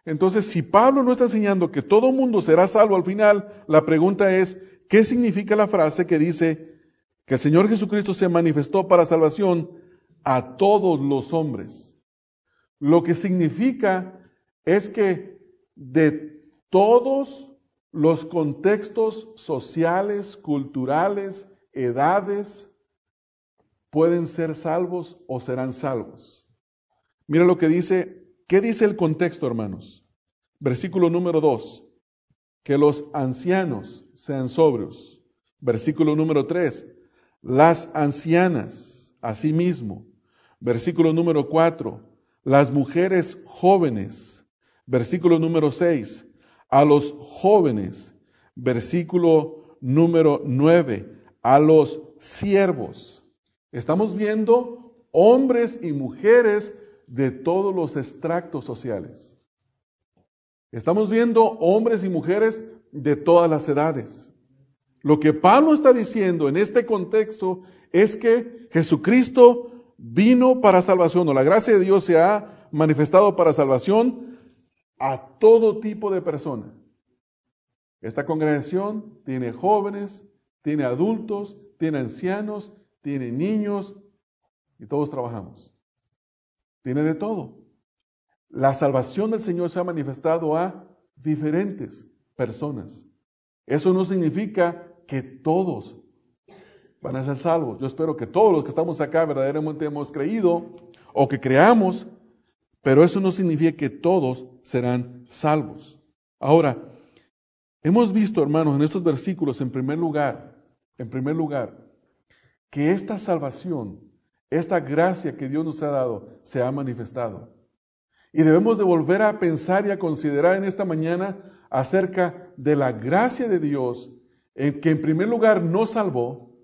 Entonces, si Pablo no está enseñando que todo mundo será salvo al final, la pregunta es, ¿qué significa la frase que dice que el Señor Jesucristo se manifestó para salvación a todos los hombres? Lo que significa es que de todos los contextos sociales, culturales, edades, pueden ser salvos o serán salvos. Mira lo que dice, ¿qué dice el contexto, hermanos? Versículo número 2, que los ancianos sean sobrios. Versículo número 3, las ancianas, asimismo. Versículo número 4, las mujeres jóvenes. Versículo número 6, a los jóvenes. Versículo número 9, a los siervos. Estamos viendo hombres y mujeres de todos los estratos sociales. Estamos viendo hombres y mujeres de todas las edades. Lo que Pablo está diciendo en este contexto es que Jesucristo vino para salvación, o la gracia de Dios se ha manifestado para salvación a todo tipo de persona. Esta congregación tiene jóvenes, tiene adultos, tiene ancianos, tiene niños y todos trabajamos. Tiene de todo. La salvación del Señor se ha manifestado a diferentes personas. Eso no significa que todos van a ser salvos. Yo espero que todos los que estamos acá verdaderamente hemos creído o que creamos, pero eso no significa que todos serán salvos. Ahora, hemos visto, hermanos, en estos versículos, en primer lugar, que esta salvación, esta gracia que Dios nos ha dado, se ha manifestado. Y debemos de volver a pensar y a considerar en esta mañana acerca de la gracia de Dios, que en primer lugar nos salvó,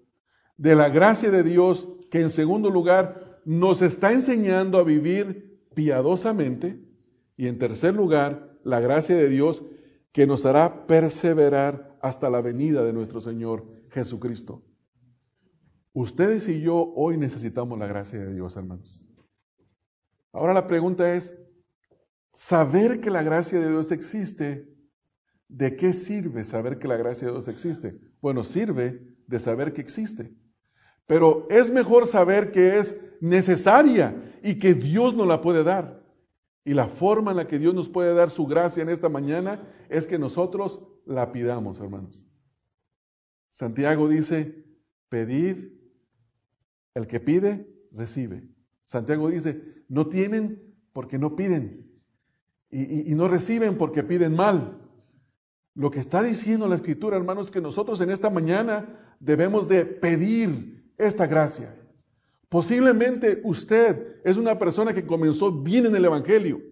de la gracia de Dios que en segundo lugar nos está enseñando a vivir piadosamente, y en tercer lugar, la gracia de Dios que nos hará perseverar hasta la venida de nuestro Señor Jesucristo. Ustedes y yo hoy necesitamos la gracia de Dios, hermanos. Ahora la pregunta es, saber que la gracia de Dios existe, ¿de qué sirve saber que la gracia de Dios existe? Bueno, sirve de saber que existe. Pero es mejor saber que es necesaria y que Dios nos la puede dar. Y la forma en la que Dios nos puede dar su gracia en esta mañana es que nosotros la pidamos, hermanos. Santiago dice, pedid, el que pide, recibe. Santiago dice, no tienen porque no piden. Y no reciben porque piden mal. Lo que está diciendo la Escritura, hermanos, es que nosotros en esta mañana debemos de pedir esta gracia. Posiblemente usted es una persona que comenzó bien en el Evangelio.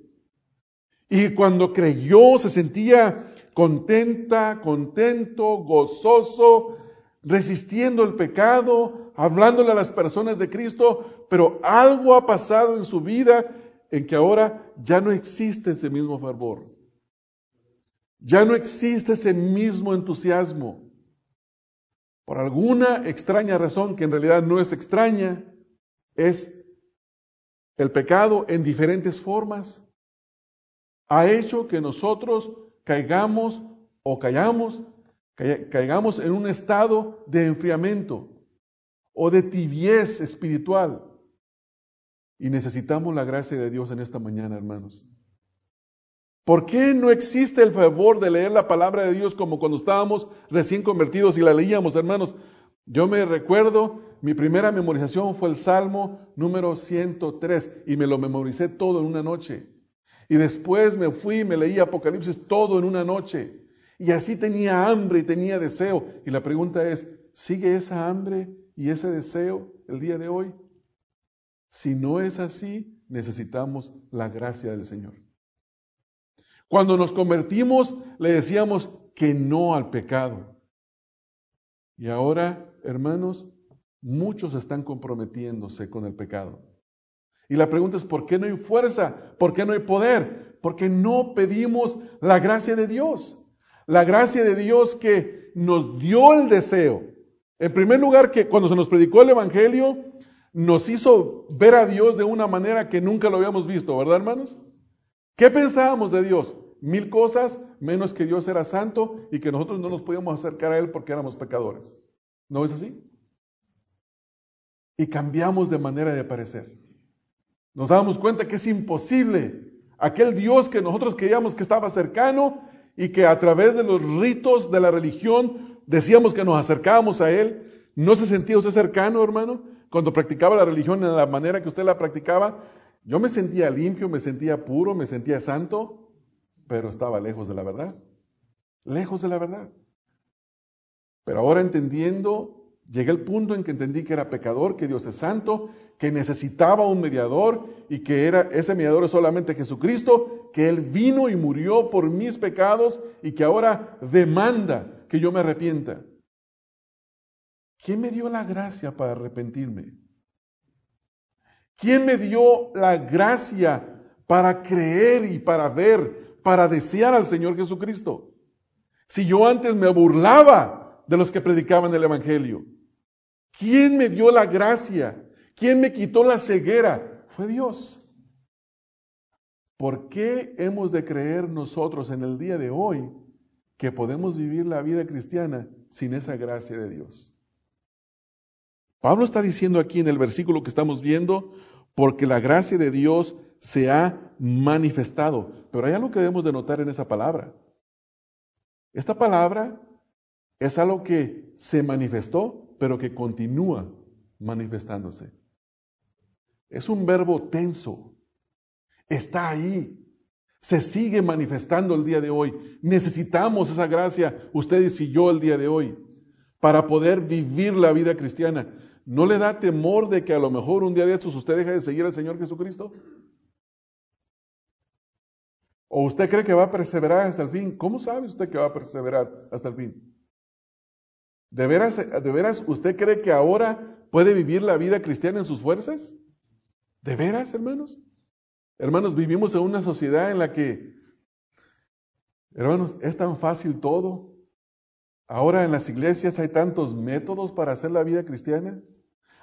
Y cuando creyó, se sentía contenta, contento, gozoso, resistiendo el pecado, hablándole a las personas de Cristo, pero algo ha pasado en su vida en que ahora ya no existe ese mismo fervor. Ya no existe ese mismo entusiasmo. Por alguna extraña razón, que en realidad no es extraña, es el pecado en diferentes formas, ha hecho que nosotros caigamos en un estado de enfriamiento o de tibieza espiritual. Y necesitamos la gracia de Dios en esta mañana, hermanos. ¿Por qué no existe el favor de leer la palabra de Dios como cuando estábamos recién convertidos y la leíamos, hermanos? Yo me recuerdo, mi primera memorización fue el Salmo número 103 y me lo memoricé todo en una noche. Y después me fui y me leí Apocalipsis todo en una noche. Y así tenía hambre y tenía deseo. Y la pregunta es, ¿sigue esa hambre y ese deseo el día de hoy? Si no es así, necesitamos la gracia del Señor. Cuando nos convertimos, le decíamos que no al pecado. Y ahora, hermanos, muchos están comprometiéndose con el pecado. Y la pregunta es, ¿por qué no hay fuerza? ¿Por qué no hay poder? Porque no pedimos la gracia de Dios. La gracia de Dios que nos dio el deseo. En primer lugar, que cuando se nos predicó el Evangelio, nos hizo ver a Dios de una manera que nunca lo habíamos visto, ¿verdad, hermanos? ¿Qué pensábamos de Dios? 1000 cosas, menos que Dios era santo y que nosotros no nos podíamos acercar a Él porque éramos pecadores. ¿No es así? Y cambiamos de manera de parecer. Nos dábamos cuenta que es imposible. Aquel Dios que nosotros creíamos que estaba cercano y que a través de los ritos de la religión decíamos que nos acercábamos a Él. ¿No se sentía usted cercano, hermano? Cuando practicaba la religión en la manera que usted la practicaba, yo me sentía limpio, me sentía puro, me sentía santo, pero estaba lejos de la verdad. Lejos de la verdad. Pero ahora entendiendo, llegué al punto en que entendí que era pecador, que Dios es santo, que necesitaba un mediador y que ese mediador es solamente Jesucristo, que Él vino y murió por mis pecados y que ahora demanda que yo me arrepienta. ¿Quién me dio la gracia para arrepentirme? ¿Quién me dio la gracia para creer y para ver, para desear al Señor Jesucristo? Si yo antes me burlaba de los que predicaban el Evangelio, ¿quién me dio la gracia? ¿Quién me quitó la ceguera? Fue Dios. ¿Por qué hemos de creer nosotros en el día de hoy que podemos vivir la vida cristiana sin esa gracia de Dios? Pablo está diciendo aquí en el versículo que estamos viendo, porque la gracia de Dios se ha manifestado. Pero hay algo que debemos de notar en esa palabra. Esta palabra es algo que se manifestó, pero que continúa manifestándose. Es un verbo tenso. Está ahí. Se sigue manifestando el día de hoy. Necesitamos esa gracia, ustedes y yo, el día de hoy, para poder vivir la vida cristiana. ¿No le da temor de que a lo mejor un día de estos usted deje de seguir al Señor Jesucristo? ¿O usted cree que va a perseverar hasta el fin? ¿Cómo sabe usted que va a perseverar hasta el fin? ¿De veras usted cree que ahora puede vivir la vida cristiana en sus fuerzas? ¿De veras, hermanos? Hermanos, vivimos en una sociedad en la que, hermanos, es tan fácil todo. Ahora en las iglesias hay tantos métodos para hacer la vida cristiana.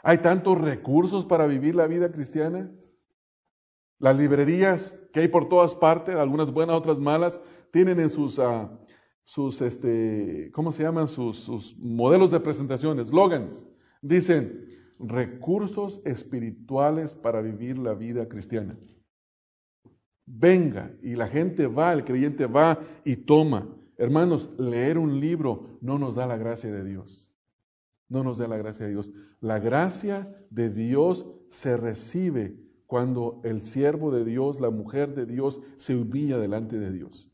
Hay tantos recursos para vivir la vida cristiana. Las librerías que hay por todas partes, algunas buenas, otras malas, tienen en sus modelos de presentación, eslogans. Dicen, recursos espirituales para vivir la vida cristiana. Venga, y la gente va, el creyente va y toma. Hermanos, leer un libro no nos da la gracia de Dios. No nos da la gracia de Dios. La gracia de Dios se recibe cuando el siervo de Dios, la mujer de Dios, se humilla delante de Dios.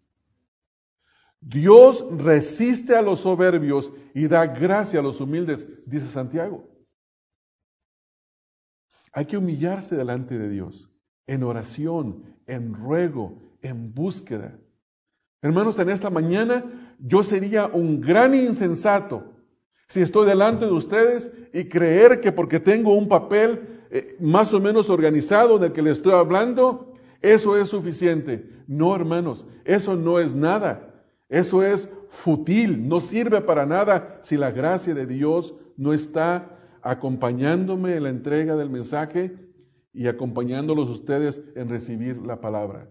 Dios resiste a los soberbios y da gracia a los humildes, dice Santiago. Hay que humillarse delante de Dios, en oración, en ruego, en búsqueda. Hermanos, en esta mañana yo sería un gran insensato si estoy delante de ustedes y creer que porque tengo un papel más o menos organizado del que les estoy hablando, eso es suficiente. No, hermanos, eso no es nada. Eso es fútil, no sirve para nada si la gracia de Dios no está acompañándome en la entrega del mensaje y acompañándolos ustedes en recibir la palabra.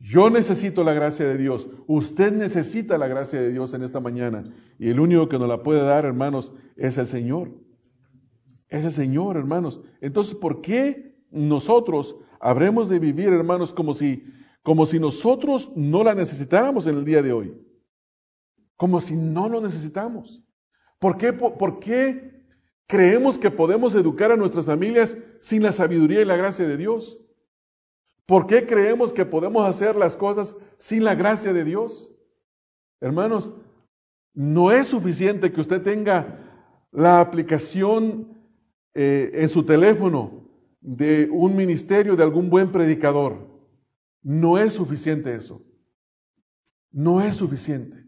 Yo necesito la gracia de Dios. Usted necesita la gracia de Dios en esta mañana. Y el único que nos la puede dar, hermanos, es el Señor. Es el Señor, hermanos. Entonces, ¿por qué nosotros habremos de vivir, hermanos, como si nosotros no la necesitáramos en el día de hoy? Como si no lo necesitamos. ¿Por qué creemos que podemos educar a nuestras familias sin la sabiduría y la gracia de Dios? ¿Por qué creemos que podemos hacer las cosas sin la gracia de Dios? Hermanos, no es suficiente que usted tenga la aplicación en su teléfono de un ministerio de algún buen predicador. No es suficiente eso. No es suficiente.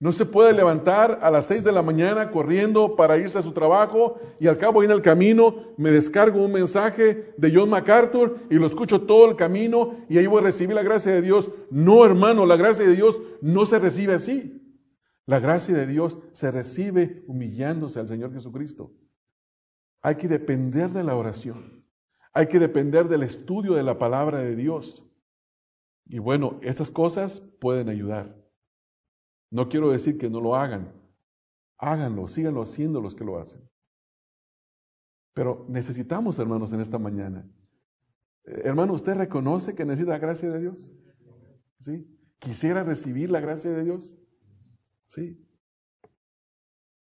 No se puede levantar a las 6 de la mañana corriendo para irse a su trabajo y al cabo en el camino me descargo un mensaje de John MacArthur y lo escucho todo el camino y ahí voy a recibir la gracia de Dios. No, hermano, la gracia de Dios no se recibe así. La gracia de Dios se recibe humillándose al Señor Jesucristo. Hay que depender de la oración. Hay que depender del estudio de la palabra de Dios. Y bueno, estas cosas pueden ayudar. No quiero decir que no lo hagan. Háganlo, síganlo haciendo los que lo hacen. Pero necesitamos, hermanos, en esta mañana. Hermano, ¿usted reconoce que necesita la gracia de Dios? ¿Sí? ¿Quisiera recibir la gracia de Dios? ¿Sí?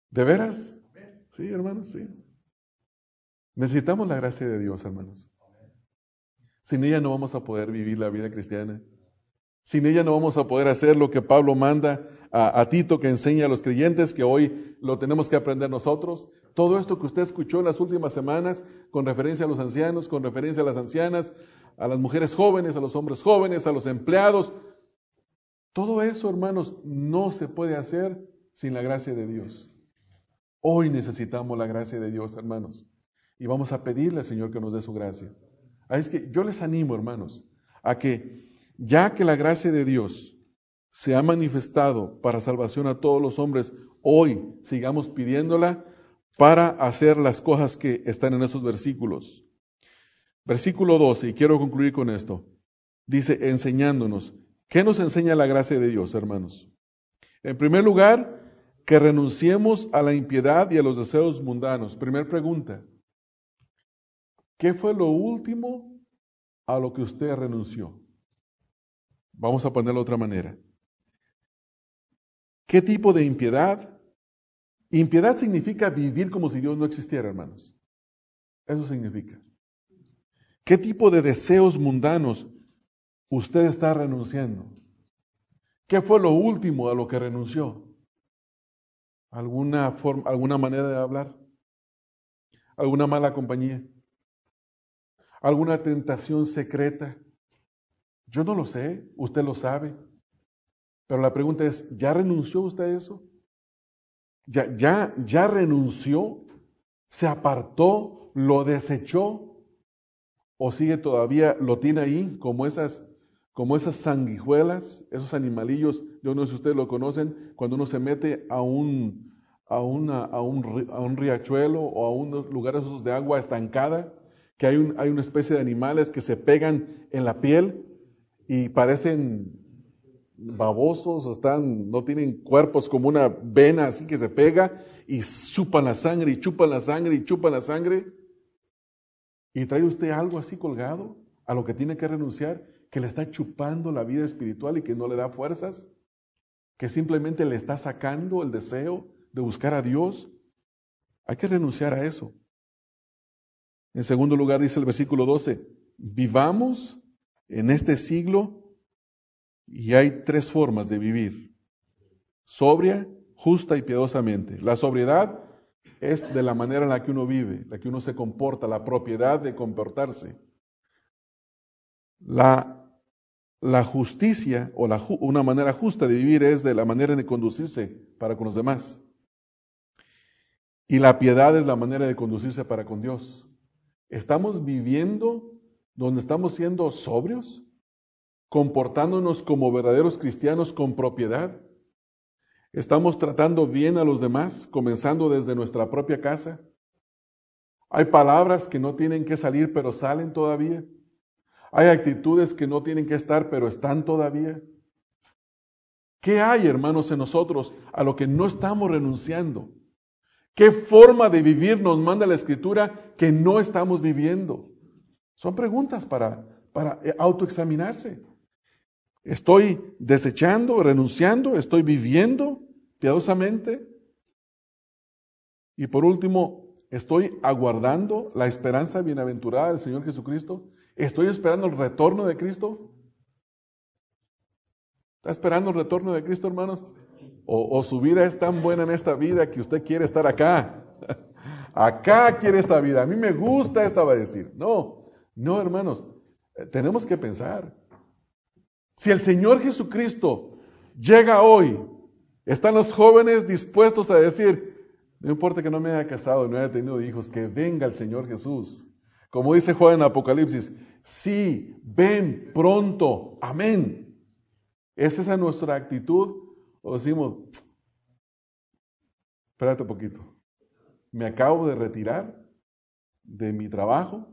¿De veras? Sí, hermanos, sí. Necesitamos la gracia de Dios, hermanos. Sin ella no vamos a poder vivir la vida cristiana. Sin ella no vamos a poder hacer lo que Pablo manda a Tito, que enseña a los creyentes, que hoy lo tenemos que aprender nosotros. Todo esto que usted escuchó en las últimas semanas, con referencia a los ancianos, con referencia a las ancianas, a las mujeres jóvenes, a los hombres jóvenes, a los empleados. Todo eso, hermanos, no se puede hacer sin la gracia de Dios. Hoy necesitamos la gracia de Dios, hermanos. Y vamos a pedirle al Señor que nos dé su gracia. Así es que yo les animo, hermanos, a que ya que la gracia de Dios se ha manifestado para salvación a todos los hombres, hoy sigamos pidiéndola para hacer las cosas que están en esos versículos. Versículo 12, y quiero concluir con esto. Dice, enseñándonos. ¿Qué nos enseña la gracia de Dios, hermanos? En primer lugar, que renunciemos a la impiedad y a los deseos mundanos. Primera pregunta. ¿Qué fue lo último a lo que usted renunció? Vamos a ponerlo de otra manera. ¿Qué tipo de impiedad? Impiedad significa vivir como si Dios no existiera, hermanos. Eso significa. ¿Qué tipo de deseos mundanos usted está renunciando? ¿Qué fue lo último a lo que renunció? ¿Alguna manera de hablar? ¿Alguna mala compañía? ¿Alguna tentación secreta? Yo no lo sé, usted lo sabe. Pero la pregunta es, ¿ya renunció usted a eso? ¿Ya renunció? ¿Se apartó? ¿Lo desechó? ¿O sigue todavía, lo tiene ahí, como esas sanguijuelas, esos animalillos? Yo no sé si ustedes lo conocen, cuando uno se mete a un riachuelo o a unos lugares de agua estancada, que hay una especie de animales que se pegan en la piel y parecen babosos, no tienen cuerpos, como una vena así que se pega, y chupan la sangre, y chupan la sangre, y chupan la sangre. ¿Y trae usted algo así colgado a lo que tiene que renunciar, que le está chupando la vida espiritual y que no le da fuerzas? ¿Que simplemente le está sacando el deseo de buscar a Dios? Hay que renunciar a eso. En segundo lugar, dice el versículo 12, vivamos en este siglo, y hay tres formas de vivir: sobria, justa y piadosamente. La sobriedad es de la manera en la que uno vive, la que uno se comporta, la propiedad de comportarse. La justicia, o una manera justa de vivir, es de la manera de conducirse para con los demás. Y la piedad es la manera de conducirse para con Dios. ¿Estamos viviendo donde estamos siendo sobrios? ¿Comportándonos como verdaderos cristianos con propiedad? ¿Estamos tratando bien a los demás, comenzando desde nuestra propia casa? ¿Hay palabras que no tienen que salir, pero salen todavía? ¿Hay actitudes que no tienen que estar, pero están todavía? ¿Qué hay, hermanos, en nosotros a lo que no estamos renunciando? ¿Qué forma de vivir nos manda la Escritura que no estamos viviendo? Son preguntas para autoexaminarse. ¿Estoy desechando, renunciando? ¿Estoy viviendo piadosamente? Y por último, ¿estoy aguardando la esperanza bienaventurada del Señor Jesucristo? ¿Estoy esperando el retorno de Cristo? ¿Está esperando el retorno de Cristo, hermanos? ¿O su vida es tan buena en esta vida que usted quiere estar acá? Acá quiere esta vida. A mí me gusta esta, va a decir. No, hermanos, tenemos que pensar. Si el Señor Jesucristo llega hoy, están los jóvenes dispuestos a decir, no importa que no me haya casado, no haya tenido hijos, que venga el Señor Jesús. Como dice Juan en Apocalipsis, sí, ven pronto, amén. ¿Es esa nuestra actitud? O decimos, espérate un poquito, me acabo de retirar de mi trabajo,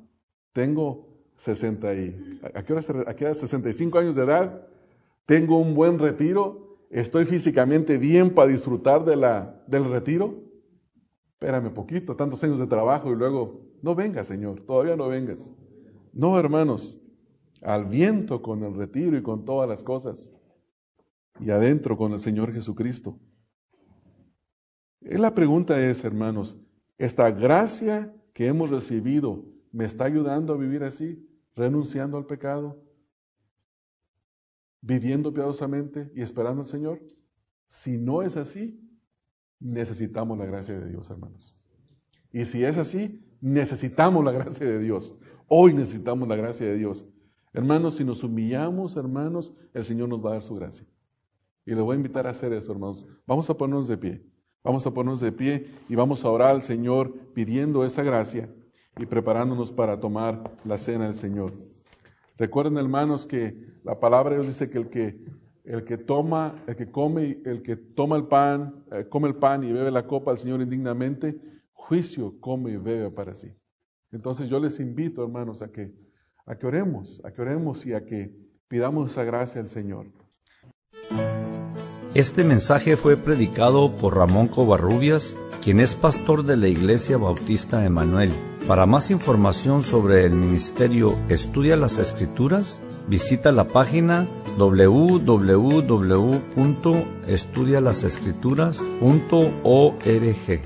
tengo 60 y... ¿A qué edad? 65 años de edad. Tengo un buen retiro. Estoy físicamente bien para disfrutar del retiro. Espérame poquito, tantos años de trabajo y luego, no vengas, Señor, todavía no vengas. No, hermanos, al viento con el retiro y con todas las cosas. Y adentro con el Señor Jesucristo. La pregunta es, hermanos, esta gracia que hemos recibido, ¿me está ayudando a vivir así? Renunciando al pecado, viviendo piadosamente y esperando al Señor. Si no es así, necesitamos la gracia de Dios, hermanos. Y si es así, necesitamos la gracia de Dios. Hoy necesitamos la gracia de Dios. Hermanos, si nos humillamos, hermanos, el Señor nos va a dar su gracia. Y les voy a invitar a hacer eso, hermanos. Vamos a ponernos de pie. Vamos a ponernos de pie y vamos a orar al Señor pidiendo esa gracia y preparándonos para tomar la cena del Señor. Recuerden, hermanos, que la palabra de Dios dice que el que come el pan y bebe la copa al Señor indignamente, juicio come y bebe para sí. Entonces yo les invito, hermanos, a que oremos y a que pidamos esa gracia al Señor. Este mensaje fue predicado por Ramón Covarrubias, quien es pastor de la Iglesia Bautista Emanuel. Para más información sobre el ministerio Estudia las Escrituras, visita la página www.estudialasescrituras.org.